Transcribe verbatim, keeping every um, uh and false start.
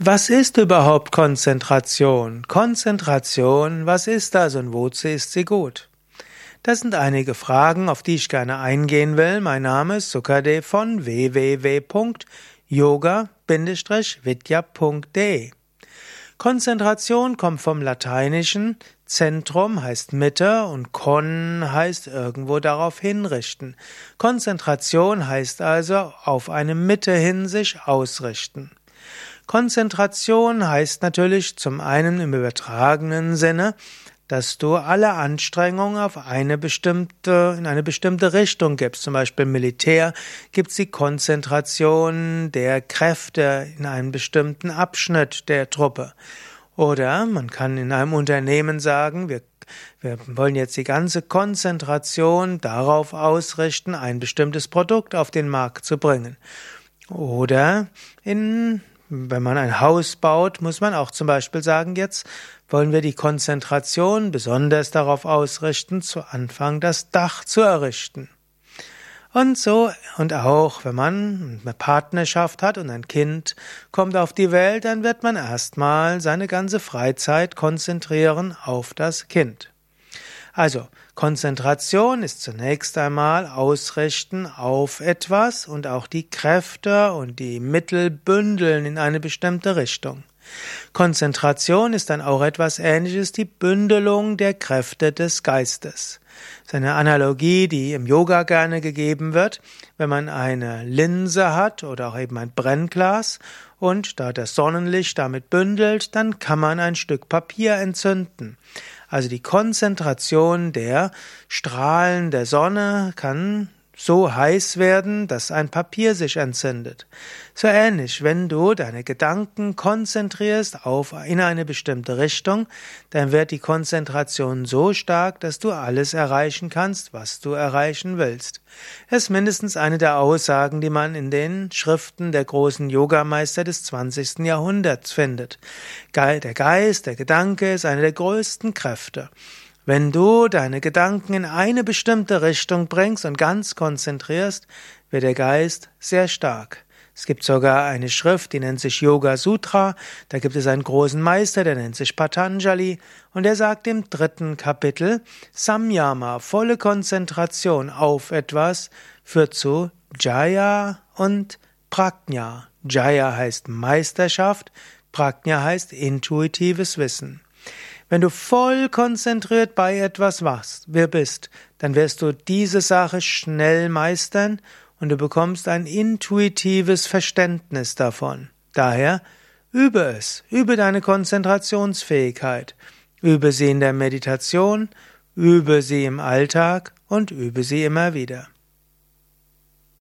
Was ist überhaupt Konzentration? Konzentration, was ist das und wozu ist sie gut? Das sind einige Fragen, auf die ich gerne eingehen will. Mein Name ist Sukadev von w w w punkt yoga Bindestrich vidya punkt d e. Konzentration kommt vom Lateinischen, Zentrum heißt Mitte und Kon heißt irgendwo darauf hinrichten. Konzentration heißt also auf eine Mitte hin sich ausrichten. Konzentration heißt natürlich zum einen im übertragenen Sinne, dass du alle Anstrengungen auf eine bestimmte, in eine bestimmte Richtung gibst. Zum Beispiel im Militär gibt es die Konzentration der Kräfte in einem bestimmten Abschnitt der Truppe. Oder man kann in einem Unternehmen sagen, wir, wir wollen jetzt die ganze Konzentration darauf ausrichten, ein bestimmtes Produkt auf den Markt zu bringen. Oder in Wenn man ein Haus baut, muss man auch zum Beispiel sagen, jetzt wollen wir die Konzentration besonders darauf ausrichten, zu Anfang das Dach zu errichten. Und so, und auch wenn man eine Partnerschaft hat und ein Kind kommt auf die Welt, dann wird man erstmal seine ganze Freizeit konzentrieren auf das Kind. Also, Konzentration ist zunächst einmal ausrichten auf etwas und auch die Kräfte und die Mittel bündeln in eine bestimmte Richtung. Konzentration ist dann auch etwas Ähnliches, die Bündelung der Kräfte des Geistes. Das ist eine Analogie, die im Yoga gerne gegeben wird, wenn man eine Linse hat oder auch eben ein Brennglas und da das Sonnenlicht damit bündelt, dann kann man ein Stück Papier entzünden. Also die Konzentration der Strahlen der Sonne kann so heiß werden, dass ein Papier sich entzündet. So ähnlich, wenn du deine Gedanken konzentrierst auf in eine bestimmte Richtung, dann wird die Konzentration so stark, dass du alles erreichen kannst, was du erreichen willst. Das ist mindestens eine der Aussagen, die man in den Schriften der großen Yogameister des zwanzigsten Jahrhunderts findet. Der Geist, der Gedanke ist eine der größten Kräfte. Wenn du deine Gedanken in eine bestimmte Richtung bringst und ganz konzentrierst, wird der Geist sehr stark. Es gibt sogar eine Schrift, die nennt sich Yoga Sutra, da gibt es einen großen Meister, der nennt sich Patanjali und der sagt im dritten Kapitel, Samyama, volle Konzentration auf etwas, führt zu Jaya und Prajna. Jaya heißt Meisterschaft, Prajna heißt intuitives Wissen. Wenn du voll konzentriert bei etwas warst, wer bist, dann wirst du diese Sache schnell meistern und du bekommst ein intuitives Verständnis davon. Daher übe es, übe deine Konzentrationsfähigkeit, übe sie in der Meditation, übe sie im Alltag und übe sie immer wieder.